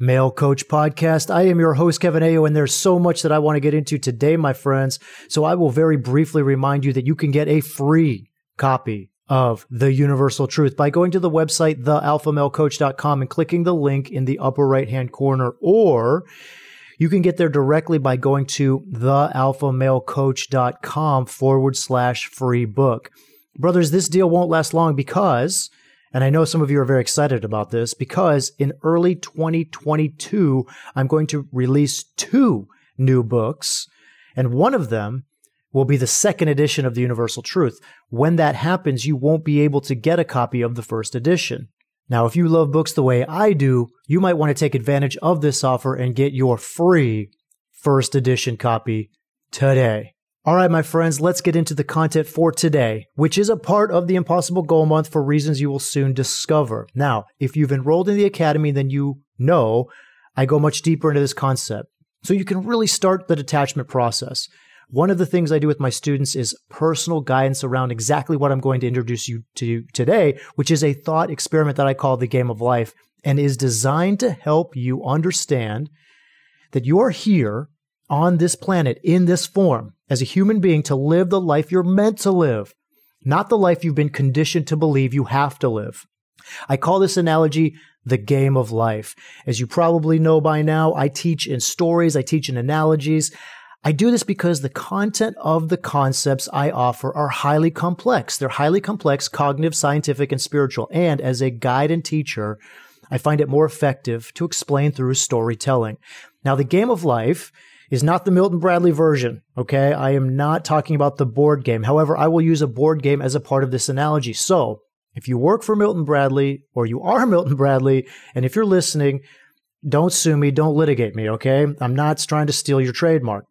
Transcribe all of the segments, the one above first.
Male Coach Podcast. I am your host, Kevin Ayo, and there's so much that I want to get into today, my friends. So I will very briefly remind you that you can get a free copy of The Universal Truth by going to the website, thealphamalecoach.com, and clicking the link in the upper right-hand corner. Or you can get there directly by going to thealphamalecoach.com/free book. Brothers, this deal won't last long because... and I know some of you are very excited about this because in early 2022, I'm going to release two new books, and one of them will be the second edition of The Universal Truth. When that happens, you won't be able to get a copy of the first edition. Now, if you love books the way I do, you might want to take advantage of this offer and get your free first edition copy today. All right, my friends, let's get into the content for today, which is a part of the Impossible Goal Month for reasons you will soon discover. Now, if you've enrolled in the Academy, then you know I go much deeper into this concept. So you can really start the detachment process. One of the things I do with my students is personal guidance around exactly what I'm going to introduce you to today, which is a thought experiment that I call the Game of Life, and is designed to help you understand that you're here on this planet, in this form, as a human being, to live the life you're meant to live, not the life you've been conditioned to believe you have to live. I call this analogy the game of life. As you probably know by now, I teach in stories, I teach in analogies. I do this because the content of the concepts I offer are highly complex. They're highly complex, cognitive, scientific, and spiritual. And as a guide and teacher, I find it more effective to explain through storytelling. Now, the game of life is not the Milton Bradley version, okay? I am not talking about the board game. However, I will use a board game as a part of this analogy. So if you work for Milton Bradley, or you are Milton Bradley, and if you're listening, don't sue me, don't litigate me, okay? I'm not trying to steal your trademark.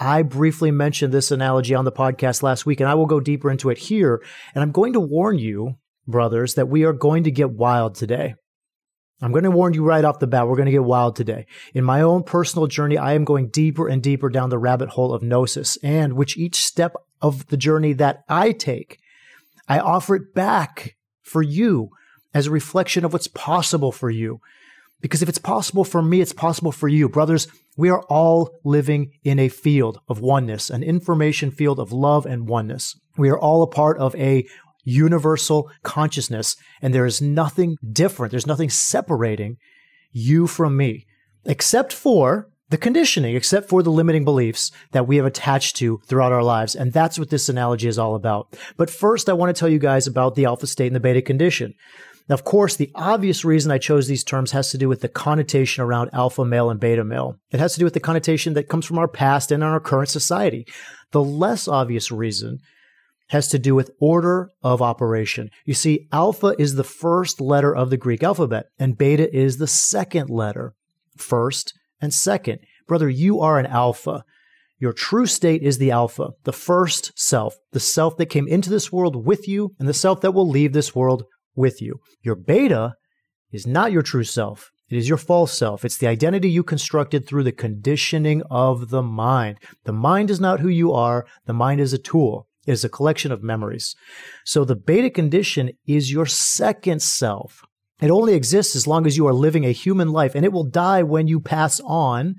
I briefly mentioned this analogy on the podcast last week, and I will go deeper into it here. And I'm going to warn you, brothers, that we are going to get wild today. I'm going to warn you right off the bat, we're going to get wild today. In my own personal journey, I am going deeper and deeper down the rabbit hole of Gnosis, and which each step of the journey that I take, I offer it back for you as a reflection of what's possible for you. Because if it's possible for me, it's possible for you. Brothers, we are all living in a field of oneness, an information field of love and oneness. We are all a part of a universal consciousness, and there is nothing different. There's nothing separating you from me, except for the conditioning, except for the limiting beliefs that we have attached to throughout our lives. And that's what this analogy is all about. But first, I want to tell you guys about the alpha state and the beta condition. Now, of course, the obvious reason I chose these terms has to do with the connotation around alpha male and beta male. It has to do with the connotation that comes from our past and our current society. The less obvious reason has to do with order of operation. You see, alpha is the first letter of the Greek alphabet, and beta is the second letter, first and second. Brother, you are an alpha. Your true state is the alpha, the first self, the self that came into this world with you, and the self that will leave this world with you. Your beta is not your true self. It is your false self. It's the identity you constructed through the conditioning of the mind. The mind is not who you are. The mind is a tool. Is a collection of memories. So the beta condition is your second self. It only exists as long as you are living a human life, and it will die when you pass on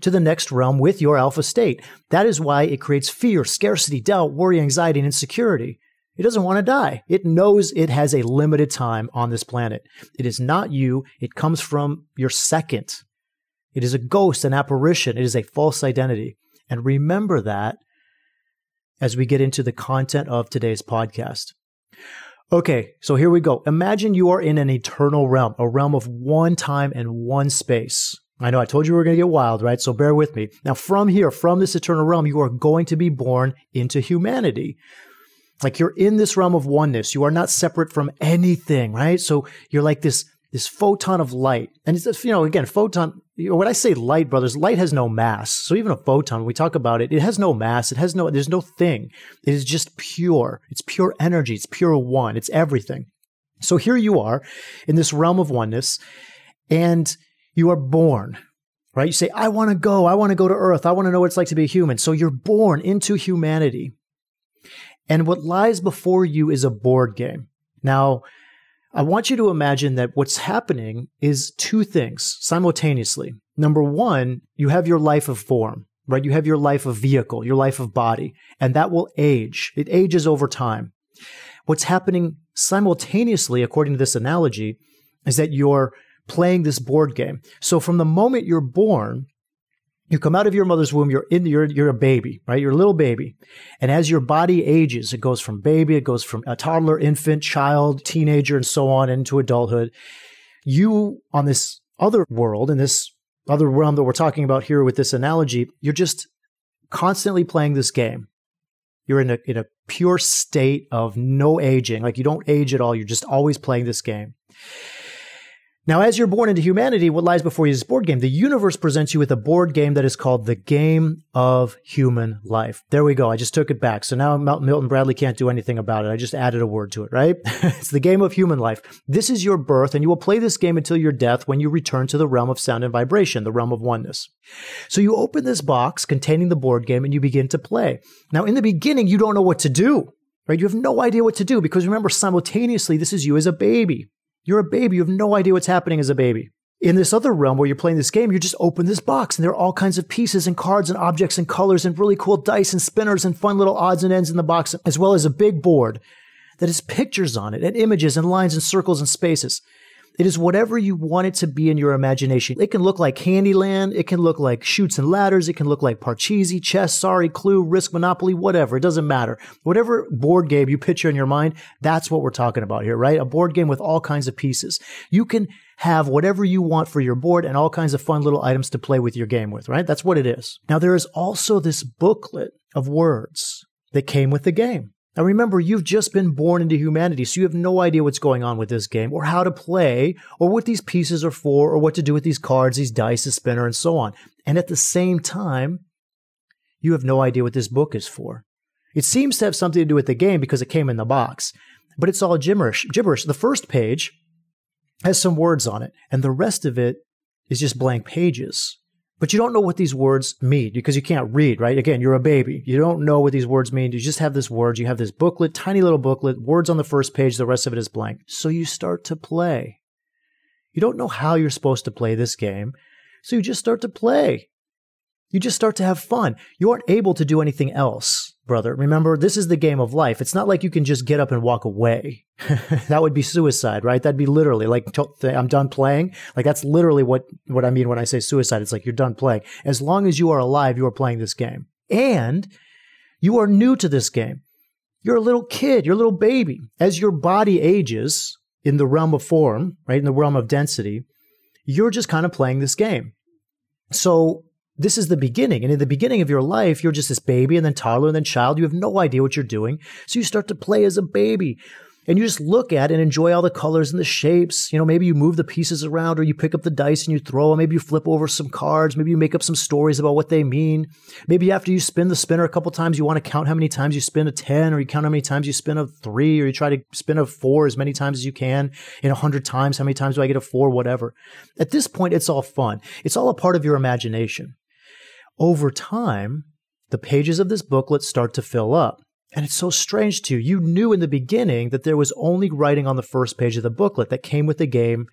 to the next realm with your alpha state. That is why it creates fear, scarcity, doubt, worry, anxiety, and insecurity. It doesn't want to die. It knows it has a limited time on this planet. It is not you. It comes from your second. It is a ghost, an apparition. It is a false identity. And remember that as we get into the content of today's podcast. Okay, so here we go. Imagine you are in an eternal realm, a realm of one time and one space. I know I told you we were going to get wild, right? So bear with me. Now, from here, from this eternal realm, you are going to be born into humanity. Like, you're in this realm of oneness. You are not separate from anything, right? So you're like this photon of light. And it's, you know, again, photon When I say light, brothers, light has no mass. So even a photon, when we talk about it, it has no mass. It has no, there's no thing. It is just pure. It's pure energy. It's pure one. It's everything. So here you are in this realm of oneness, and you are born, right? You say, I want to go. I want to go to Earth. I want to know what it's like to be a human. So you're born into humanity. And what lies before you is a board game. Now, I want you to imagine that what's happening is two things simultaneously. Number one, you have your life of form, right? You have your life of vehicle, your life of body, and that will age. It ages over time. What's happening simultaneously, according to this analogy, is that you're playing this board game. So from the moment you're born, you come out of your mother's womb, you're a baby, right? You're a little baby. And as your body ages, it goes from baby, it goes from a toddler, infant, child, teenager, and so on into adulthood. You, on this other world, in this other realm that we're talking about here with this analogy, you're just constantly playing this game. You're in a pure state of no aging. Like you don't age at all. You're just always playing this game. Now, as you're born into humanity, what lies before you is this board game. The universe presents you with a board game that is called the game of human life. There we go. I just took it back. So now Milton Bradley can't do anything about it. I just added a word to it, right? It's the game of human life. This is your birth, and you will play this game until your death when you return to the realm of sound and vibration, the realm of oneness. So you open this box containing the board game, and you begin to play. Now, in the beginning, you don't know what to do, right? You have no idea what to do because remember, simultaneously, this is you as a baby. You're a baby. You have no idea what's happening as a baby. In this other realm where you're playing this game, you just open this box and there are all kinds of pieces and cards and objects and colors and really cool dice and spinners and fun little odds and ends in the box, as well as a big board that has pictures on it and images and lines and circles and spaces. It is whatever you want it to be in your imagination. It can look like Candyland. It can look like Chutes and Ladders. It can look like Parcheesi, Chess, Sorry, Clue, Risk, Monopoly, whatever. It doesn't matter. Whatever board game you picture in your mind, that's what we're talking about here, right? A board game with all kinds of pieces. You can have whatever you want for your board and all kinds of fun little items to play with your game with, right? That's what it is. Now, there is also this booklet of words that came with the game. Now remember, you've just been born into humanity, so you have no idea what's going on with this game or how to play or what these pieces are for or what to do with these cards, these dice, the spinner, and so on. And at the same time, you have no idea what this book is for. It seems to have something to do with the game because it came in the box, but it's all gibberish. The first page has some words on it, and the rest of it is just blank pages. But you don't know what these words mean because you can't read, right? Again, you're a baby. You don't know what these words mean. You just have this word. You have this booklet, tiny little booklet, words on the first page. The rest of it is blank. So you start to play. You don't know how you're supposed to play this game. So you just start to play. You just start to have fun. You aren't able to do anything else, brother. Remember, this is the game of life. It's not like you can just get up and walk away. That would be suicide, right? That'd be literally like, I'm done playing. Like that's literally what I mean when I say suicide. It's like you're done playing. As long as you are alive, you are playing this game. And you are new to this game. You're a little kid. You're a little baby. As your body ages in the realm of form, right, in the realm of density, you're just kind of playing this game. So this is the beginning. And in the beginning of your life, you're just this baby and then toddler and then child. You have no idea what you're doing. So you start to play as a baby and you just look at and enjoy all the colors and the shapes. You know, maybe you move the pieces around or you pick up the dice and you throw them. Maybe you flip over some cards. Maybe you make up some stories about what they mean. Maybe after you spin the spinner a couple times, you want to count how many times you spin a 10 or you count how many times you spin a 3 or you try to spin a 4 as many times as you can in 100 times. How many times do I get a 4? Whatever. At this point, it's all fun. It's all a part of your imagination. Over time, the pages of this booklet start to fill up. And it's so strange to you. You knew in the beginning that there was only writing on the first page of the booklet that came with the game.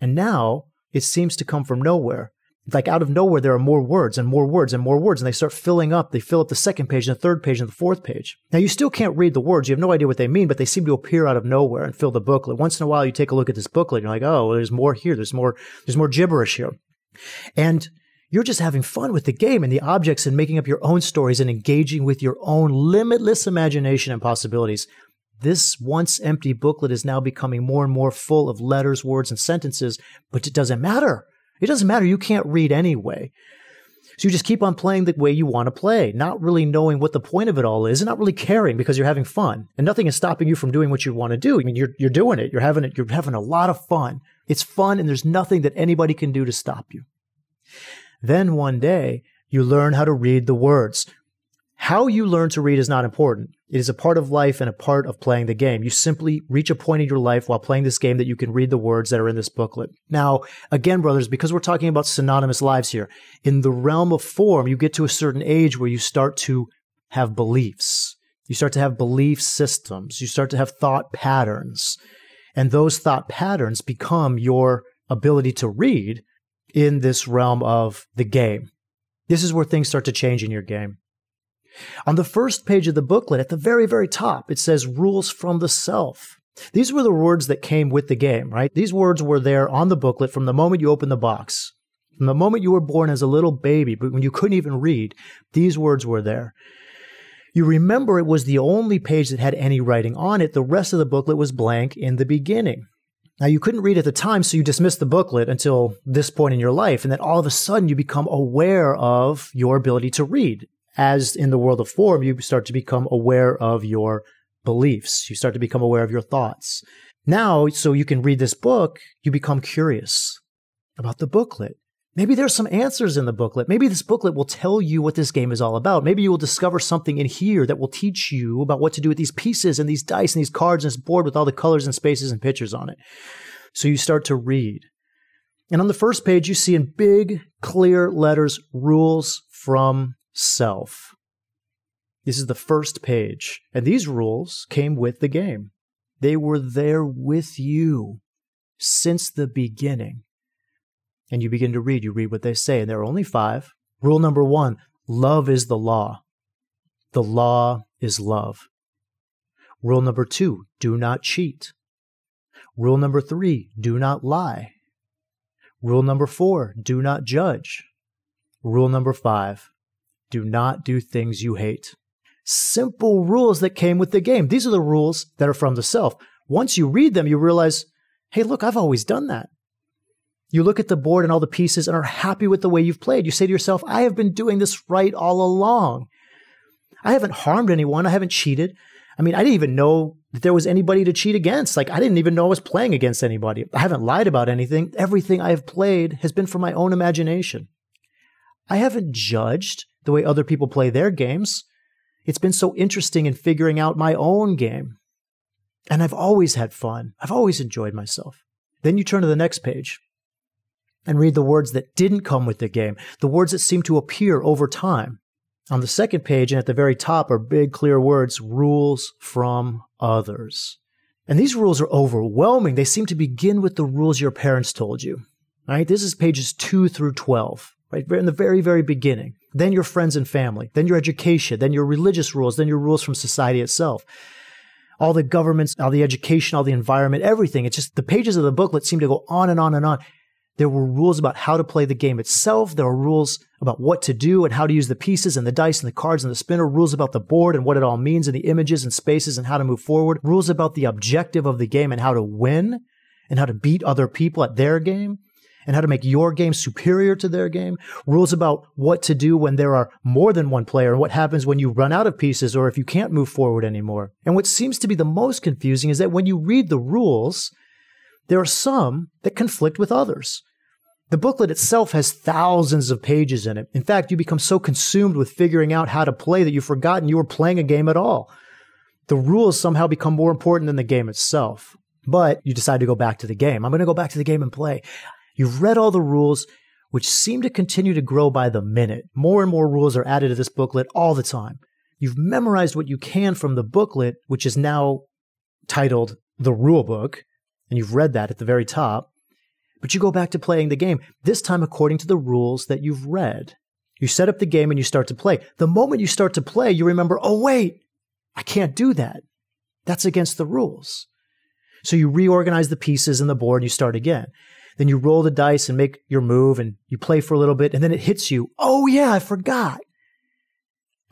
And now it seems to come from nowhere. Like out of nowhere, there are more words and more words and more words. And they start filling up. They fill up the second page and the third page and the fourth page. Now, you still can't read the words. You have no idea what they mean, but they seem to appear out of nowhere and fill the booklet. Once in a while, you take a look at this booklet and you're like, oh, well, there's more here. There's more gibberish here. And you're just having fun with the game and the objects and making up your own stories and engaging with your own limitless imagination and possibilities. This once empty booklet is now becoming more and more full of letters, words, and sentences, but it doesn't matter. It doesn't matter. You can't read anyway. So you just keep on playing the way you want to play, not really knowing what the point of it all is and not really caring because you're having fun and nothing is stopping you from doing what you want to do. I mean, you're doing it. You're having a lot of fun. It's fun and there's nothing that anybody can do to stop you. Then one day, you learn how to read the words. How you learn to read is not important. It is a part of life and a part of playing the game. You simply reach a point in your life while playing this game that you can read the words that are in this booklet. Now, again, brothers, because we're talking about synonymous lives here, in the realm of form, you get to a certain age where you start to have beliefs. You start to have belief systems. You start to have thought patterns. And those thought patterns become your ability to read in this realm of the game. This is where things start to change in your game. On the first page of the booklet, at the very, very top, it says rules from the self. These were the words that came with the game, right? These words were there on the booklet from the moment you opened the box. From the moment you were born as a little baby, but when you couldn't even read, these words were there. You remember it was the only page that had any writing on it. The rest of the booklet was blank in the beginning. Now, you couldn't read at the time, so you dismissed the booklet until this point in your life, and then all of a sudden you become aware of your ability to read. As in the world of form, you start to become aware of your beliefs. You start to become aware of your thoughts. Now, so you can read this book, you become curious about the booklet. Maybe there's some answers in the booklet. Maybe this booklet will tell you what this game is all about. Maybe you will discover something in here that will teach you about what to do with these pieces and these dice and these cards and this board with all the colors and spaces and pictures on it. So you start to read. And on the first page, you see in big, clear letters, rules from self. This is the first page. And these rules came with the game. They were there with you since the beginning. And you begin to read. You read what they say. And there are only 5. Rule number 1, love is the law. The law is love. Rule number 2, do not cheat. Rule number 3, do not lie. Rule number 4, do not judge. Rule number 5, do not do things you hate. Simple rules that came with the game. These are the rules that are from the self. Once you read them, you realize, hey, look, I've always done that. You look at the board and all the pieces and are happy with the way you've played. You say to yourself, I have been doing this right all along. I haven't harmed anyone. I haven't cheated. I mean, I didn't even know that there was anybody to cheat against. Like, I didn't even know I was playing against anybody. I haven't lied about anything. Everything I have played has been from my own imagination. I haven't judged the way other people play their games. It's been so interesting in figuring out my own game. And I've always had fun. I've always enjoyed myself. Then you turn to the next page and read the words that didn't come with the game, the words that seem to appear over time. On the second page and at the very top are big, clear words, rules from others. And these rules are overwhelming. They seem to begin with the rules your parents told you. All right, this is pages 2 through 12. Right in the very, very beginning. Then your friends and family, then your education, then your religious rules, then your rules from society itself. All the governments, all the education, all the environment, everything. It's just the pages of the booklet seem to go on and on and on. There were rules about how to play the game itself. There were rules about what to do and how to use the pieces and the dice and the cards and the spinner. Rules about the board and what it all means and the images and spaces and how to move forward. Rules about the objective of the game and how to win and how to beat other people at their game. And how to make your game superior to their game. Rules about what to do when there are more than one player and what happens when you run out of pieces or if you can't move forward anymore. And what seems to be the most confusing is that when you read the rules, there are some that conflict with others. The booklet itself has thousands of pages in it. In fact, you become so consumed with figuring out how to play that you've forgotten you were playing a game at all. The rules somehow become more important than the game itself. But you decide to go back to the game. I'm going to go back to the game and play. You've read all the rules, which seem to continue to grow by the minute. More and more rules are added to this booklet all the time. You've memorized what you can from the booklet, which is now titled The Rule Book, and you've read that at the very top. But you go back to playing the game, this time according to the rules that you've read. You set up the game and you start to play. The moment you start to play, you remember, oh, wait, I can't do that. That's against the rules. So you reorganize the pieces and the board and you start again. Then you roll the dice and make your move and you play for a little bit and then it hits you. Oh yeah, I forgot.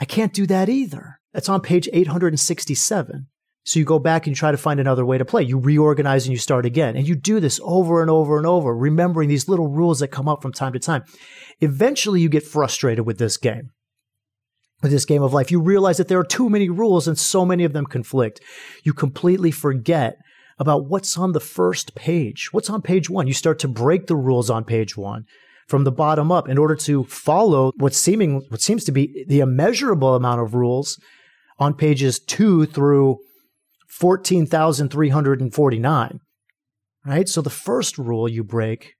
I can't do that either. That's on page 867. So you go back and you try to find another way to play. You reorganize and you start again. And you do this over and over and over, remembering these little rules that come up from time to time. Eventually you get frustrated with this game. With this game of life, you realize that there are too many rules and so many of them conflict. You completely forget about what's on the first page. What's on page 1? You start to break the rules on page 1. from the bottom up in order to follow what seems to be the immeasurable amount of rules on pages 2 through 14,349, right? So the first rule you break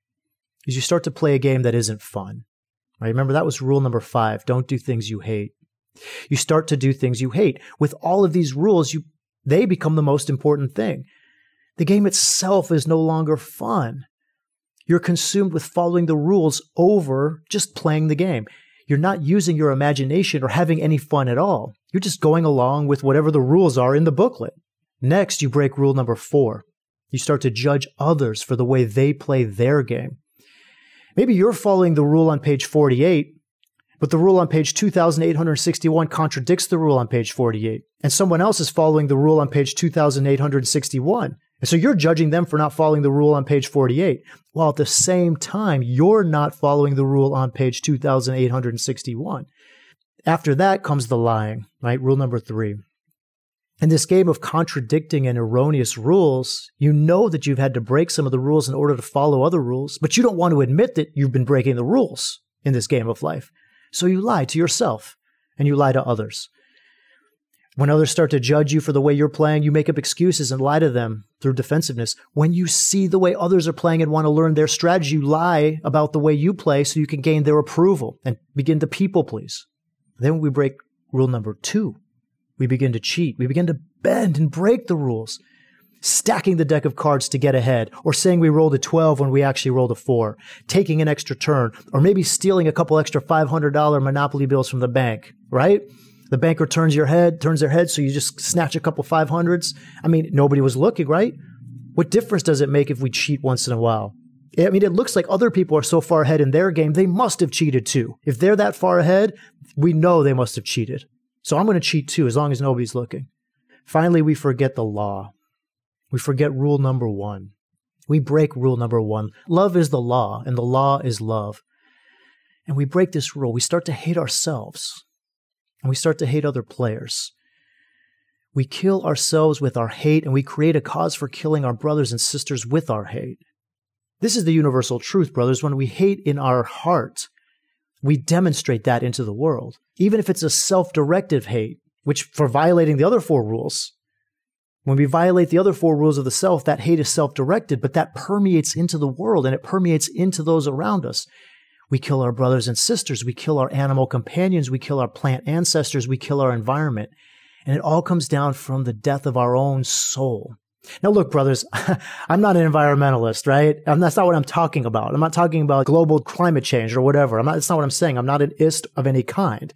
is you start to play a game that isn't fun, right? Remember, that was rule number 5. Don't do things you hate. You start to do things you hate. With all of these rules, they become the most important thing. The game itself is no longer fun. You're consumed with following the rules over just playing the game. You're not using your imagination or having any fun at all. You're just going along with whatever the rules are in the booklet. Next, you break rule number 4. You start to judge others for the way they play their game. Maybe you're following the rule on page 48, but the rule on page 2,861 contradicts the rule on page 48, and someone else is following the rule on page 2,861. And so you're judging them for not following the rule on page 48, while at the same time, you're not following the rule on page 2,861. After that comes the lying, right? Rule number 3. In this game of contradicting and erroneous rules, you know that you've had to break some of the rules in order to follow other rules, but you don't want to admit that you've been breaking the rules in this game of life. So you lie to yourself and you lie to others. When others start to judge you for the way you're playing, you make up excuses and lie to them through defensiveness. When you see the way others are playing and want to learn their strategy, you lie about the way you play so you can gain their approval and begin to people please. Then we break rule number 2. We begin to cheat. We begin to bend and break the rules, stacking the deck of cards to get ahead, or saying we rolled a 12 when we actually rolled a 4, taking an extra turn, or maybe stealing a couple extra $500 Monopoly bills from the bank, right? The banker turns their head, so you just snatch a couple 500s. I mean, nobody was looking, right? What difference does it make if we cheat once in a while? I mean, it looks like other people are so far ahead in their game, they must have cheated too. If they're that far ahead, we know they must have cheated. So I'm going to cheat too, as long as nobody's looking. Finally, we forget the law. We forget rule number 1. We break rule number 1. Love is the law, and the law is love. And we break this rule. We start to hate ourselves. And we start to hate other players. We kill ourselves with our hate, and we create a cause for killing our brothers and sisters with our hate. This is the universal truth, brothers. When we hate in our heart, we demonstrate that into the world. Even if it's a self-directive hate, which for violating the other 4 rules, when we violate the other 4 rules of the self, that hate is self-directed, but that permeates into the world, and it permeates into those around us. We kill our brothers and sisters. We kill our animal companions. We kill our plant ancestors. We kill our environment. And it all comes down from the death of our own soul. Now, look, brothers, I'm not an environmentalist, right? That's not what I'm talking about. I'm not talking about global climate change or whatever. That's not what I'm saying. I'm not an ist of any kind.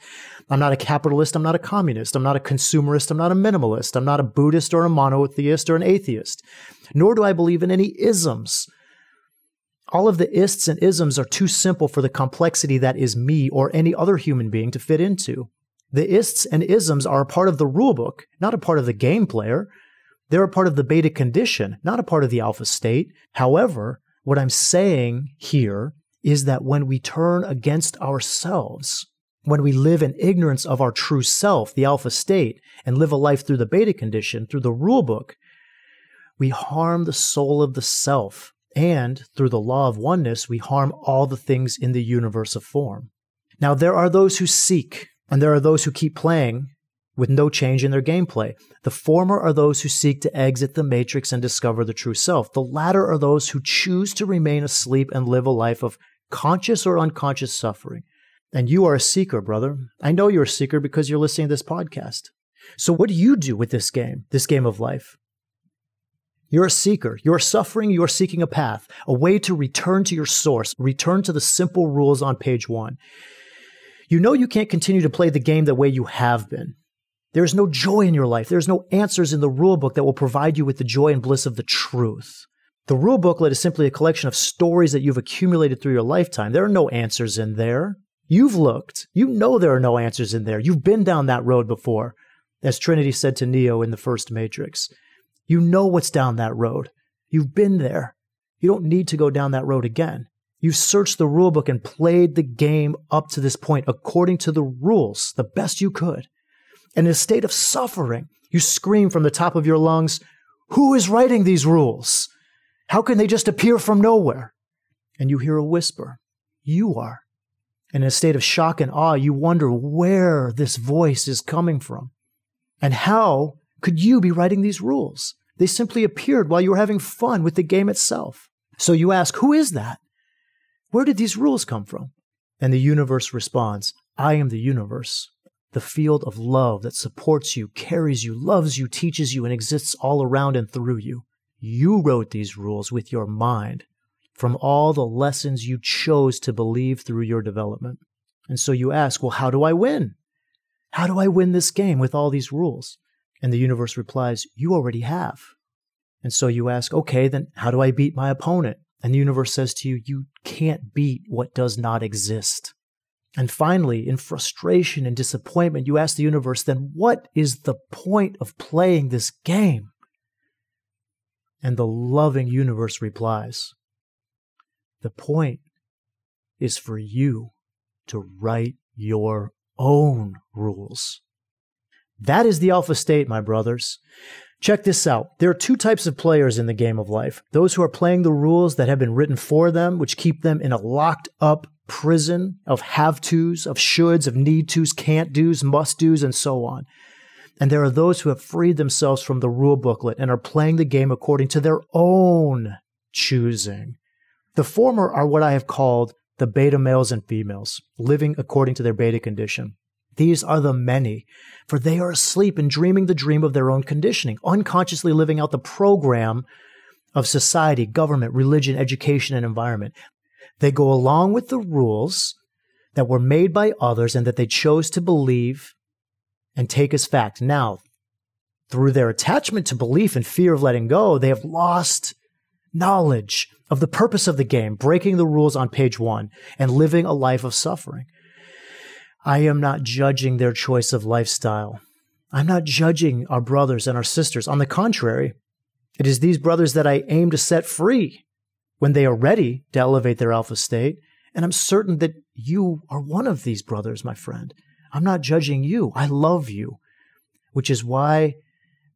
I'm not a capitalist. I'm not a communist. I'm not a consumerist. I'm not a minimalist. I'm not a Buddhist or a monotheist or an atheist. Nor do I believe in any isms. All of the ists and isms are too simple for the complexity that is me or any other human being to fit into. The ists and isms are a part of the rule book, not a part of the game player. They're a part of the beta condition, not a part of the alpha state. However, what I'm saying here is that when we turn against ourselves, when we live in ignorance of our true self, the alpha state, and live a life through the beta condition, through the rule book, we harm the soul of the self. And through the law of oneness, we harm all the things in the universe of form. Now, there are those who seek, and there are those who keep playing with no change in their gameplay. The former are those who seek to exit the matrix and discover the true self. The latter are those who choose to remain asleep and live a life of conscious or unconscious suffering. And you are a seeker, brother. I know you're a seeker because you're listening to this podcast. So what do you do with this game of life? You're a seeker. You're suffering. You're seeking a path, a way to return to your source, return to the simple rules on page 1. You know you can't continue to play the game the way you have been. There's no joy in your life. There's no answers in the rule book that will provide you with the joy and bliss of the truth. The rule booklet is simply a collection of stories that you've accumulated through your lifetime. There are no answers in there. You've looked. You know there are no answers in there. You've been down that road before, as Trinity said to Neo in the first Matrix. You know what's down that road. You've been there. You don't need to go down that road again. You've searched the rule book and played the game up to this point according to the rules, the best you could. And in a state of suffering, you scream from the top of your lungs, "Who is writing these rules? How can they just appear from nowhere?" And you hear a whisper, you are. And in a state of shock and awe, you wonder where this voice is coming from. And how could you be writing these rules? They simply appeared while you were having fun with the game itself. So you ask, who is that? Where did these rules come from? And the universe responds, I am the universe, the field of love that supports you, carries you, loves you, teaches you, and exists all around and through you. You wrote these rules with your mind, from all the lessons you chose to believe through your development. And so you ask, well, how do I win? How do I win this game with all these rules? And the universe replies, you already have. And so you ask, okay, then how do I beat my opponent? And the universe says to you, you can't beat what does not exist. And finally, in frustration and disappointment, you ask the universe, then what is the point of playing this game? And the loving universe replies, the point is for you to write your own rules. That is the alpha state, my brothers. Check this out. There are two types of players in the game of life. Those who are playing the rules that have been written for them, which keep them in a locked-up prison of have-tos, of shoulds, of need-tos, can't-dos, must-dos, and so on. And there are those who have freed themselves from the rule booklet and are playing the game according to their own choosing. The former are what I have called the beta males and females, living according to their beta condition. These are the many, for they are asleep and dreaming the dream of their own conditioning, unconsciously living out the program of society, government, religion, education, and environment. They go along with the rules that were made by others and that they chose to believe and take as fact. Now, through their attachment to belief and fear of letting go, they have lost knowledge of the purpose of the game, breaking the rules on page one and living a life of suffering. I am not judging their choice of lifestyle. I'm not judging our brothers and our sisters. On the contrary, it is these brothers that I aim to set free when they are ready to elevate their alpha state. And I'm certain that you are one of these brothers, my friend. I'm not judging you. I love you, which is why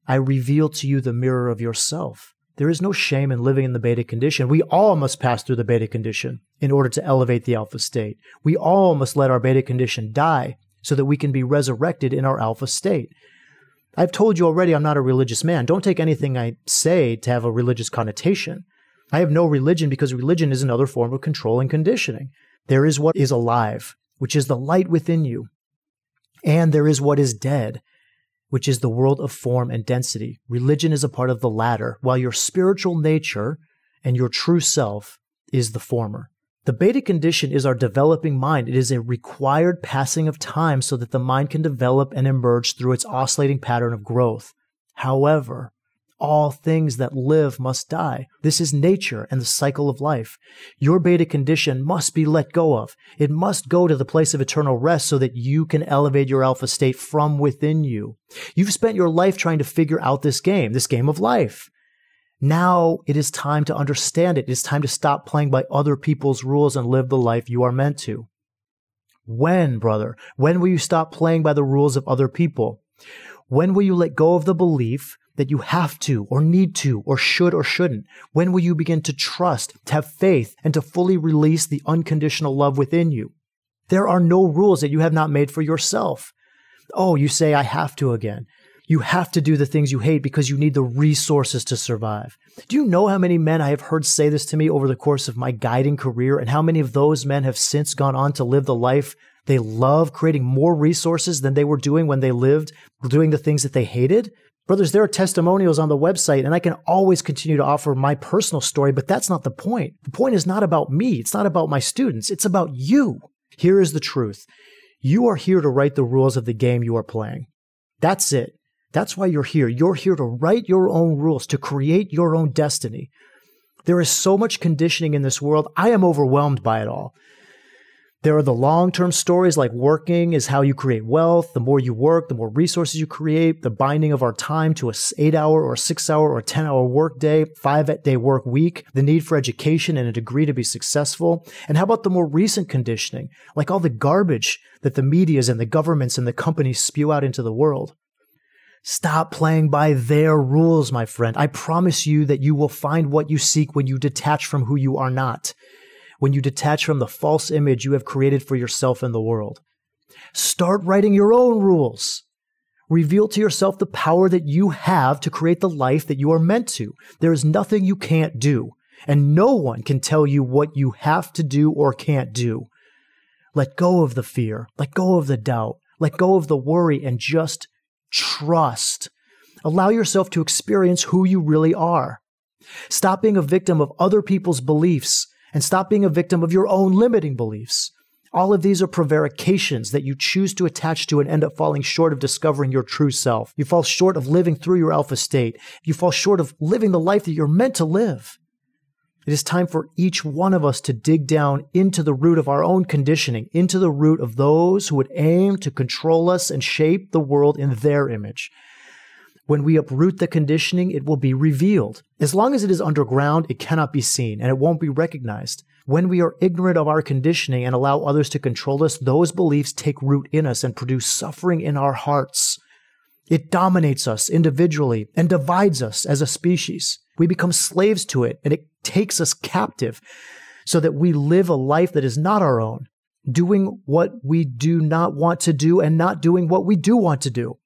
I reveal to you the mirror of yourself. There is no shame in living in the beta condition. We all must pass through the beta condition in order to elevate the alpha state. We all must let our beta condition die so that we can be resurrected in our alpha state. I've told you already I'm not a religious man. Don't take anything I say to have a religious connotation. I have no religion because religion is another form of control and conditioning. There is what is alive, which is the light within you. And there is what is dead, which is the world of form and density. Religion is a part of the latter, while your spiritual nature and your true self is the former. The beta condition is our developing mind. It is a required passing of time so that the mind can develop and emerge through its oscillating pattern of growth. However, all things that live must die. This is nature and the cycle of life. Your beta condition must be let go of. It must go to the place of eternal rest so that you can elevate your alpha state from within you. You've spent your life trying to figure out this game of life. Now it is time to understand it. It is time to stop playing by other people's rules and live the life you are meant to. When, brother? When will you stop playing by the rules of other people? When will you let go of the belief that you have to or need to or should or shouldn't? When will you begin to trust, to have faith, and to fully release the unconditional love within you? There are no rules that you have not made for yourself. Oh, you say, I have to again. You have to do the things you hate because you need the resources to survive. Do you know how many men I have heard say this to me over the course of my guiding career, and how many of those men have since gone on to live the life they love, creating more resources than they were doing when they lived, doing the things that they hated? Brothers, there are testimonials on the website, and I can always continue to offer my personal story, but that's not the point. The point is not about me. It's not about my students. It's about you. Here is the truth. You are here to write the rules of the game you are playing. That's it. That's why you're here. You're here to write your own rules, to create your own destiny. There is so much conditioning in this world. I am overwhelmed by it all. There are the long-term stories like working is how you create wealth. The more you work, the more resources you create. The binding of our time to an 8-hour or 6-hour or 10-hour workday, 5-day work week, the need for education and a degree to be successful. And how about the more recent conditioning, like all the garbage that the medias and the governments and the companies spew out into the world? Stop playing by their rules, my friend. I promise you that you will find what you seek when you detach from who you are not. when you detach from the false image you have created for yourself and the world. Start writing your own rules. Reveal to yourself the power that you have to create the life that you are meant to. There is nothing you can't do, and no one can tell you what you have to do or can't do. Let go of the fear. Let go of the doubt. Let go of the worry and just trust. Allow yourself to experience who you really are. Stop being a victim of other people's beliefs and stop being a victim of your own limiting beliefs. All of these are prevarications that you choose to attach to and end up falling short of discovering your true self. You fall short of living through your alpha state. You fall short of living the life that you're meant to live. It is time for each one of us to dig down into the root of our own conditioning, into the root of those who would aim to control us and shape the world in their image. When we uproot the conditioning, it will be revealed. As long as it is underground, it cannot be seen and it won't be recognized. When we are ignorant of our conditioning and allow others to control us, those beliefs take root in us and produce suffering in our hearts. It dominates us individually and divides us as a species. We become slaves to it and it takes us captive so that we live a life that is not our own, doing what we do not want to do and not doing what we do want to do.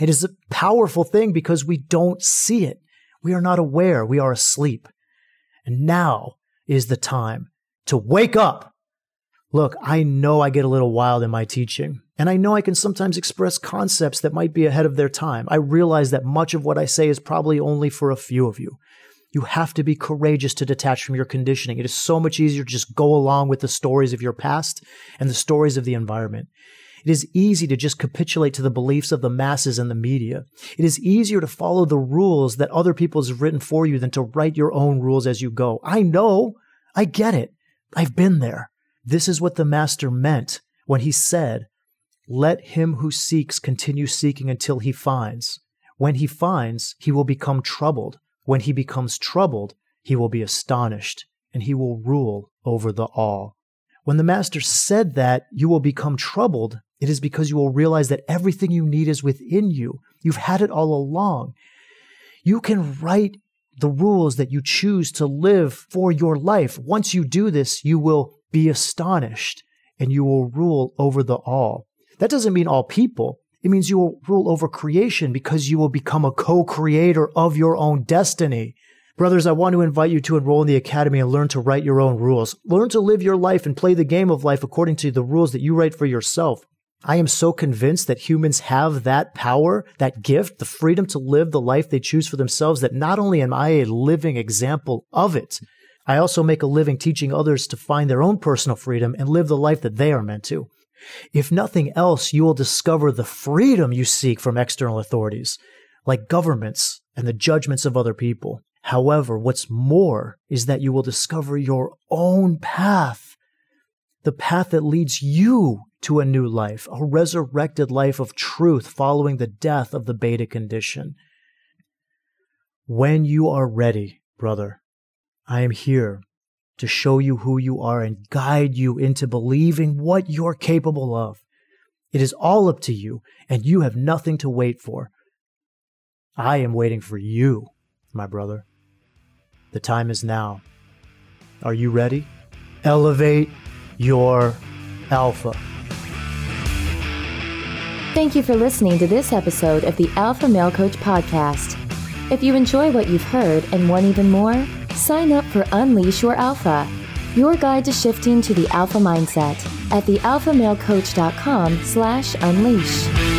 It is a powerful thing because we don't see it. We are not aware. We are asleep. And now is the time to wake up. Look, I know I get a little wild in my teaching, and I know I can sometimes express concepts that might be ahead of their time. I realize that much of what I say is probably only for a few of you. You have to be courageous to detach from your conditioning. It is so much easier to just go along with the stories of your past and the stories of the environment. It is easy to just capitulate to the beliefs of the masses and the media. It is easier to follow the rules that other people have written for you than to write your own rules as you go. I know. I get it. I've been there. This is what the master meant when he said, "Let him who seeks continue seeking until he finds. When he finds, he will become troubled. When he becomes troubled, he will be astonished, and he will rule over the all." When the master said that you will become troubled, it is because you will realize that everything you need is within you. You've had it all along. You can write the rules that you choose to live for your life. Once you do this, you will be astonished and you will rule over the all. That doesn't mean all people. It means you will rule over creation because you will become a co-creator of your own destiny. Brothers, I want to invite you to enroll in the Academy and learn to write your own rules. Learn to live your life and play the game of life according to the rules that you write for yourself. I am so convinced that humans have that power, that gift, the freedom to live the life they choose for themselves, that not only am I a living example of it, I also make a living teaching others to find their own personal freedom and live the life that they are meant to. If nothing else, you will discover the freedom you seek from external authorities, like governments and the judgments of other people. However, what's more is that you will discover your own path, the path that leads you to a new life, a resurrected life of truth following the death of the beta condition. When you are ready, brother, I am here to show you who you are and guide you into believing what you're capable of. It is all up to you, and you have nothing to wait for. I am waiting for you, my brother. The time is now. Are you ready? Elevate your alpha. Thank you for listening to this episode of the Alpha Male Coach Podcast. If you enjoy what you've heard and want even more, sign up for Unleash Your Alpha, your guide to shifting to the alpha mindset at thealphamalecoach.com/unleash.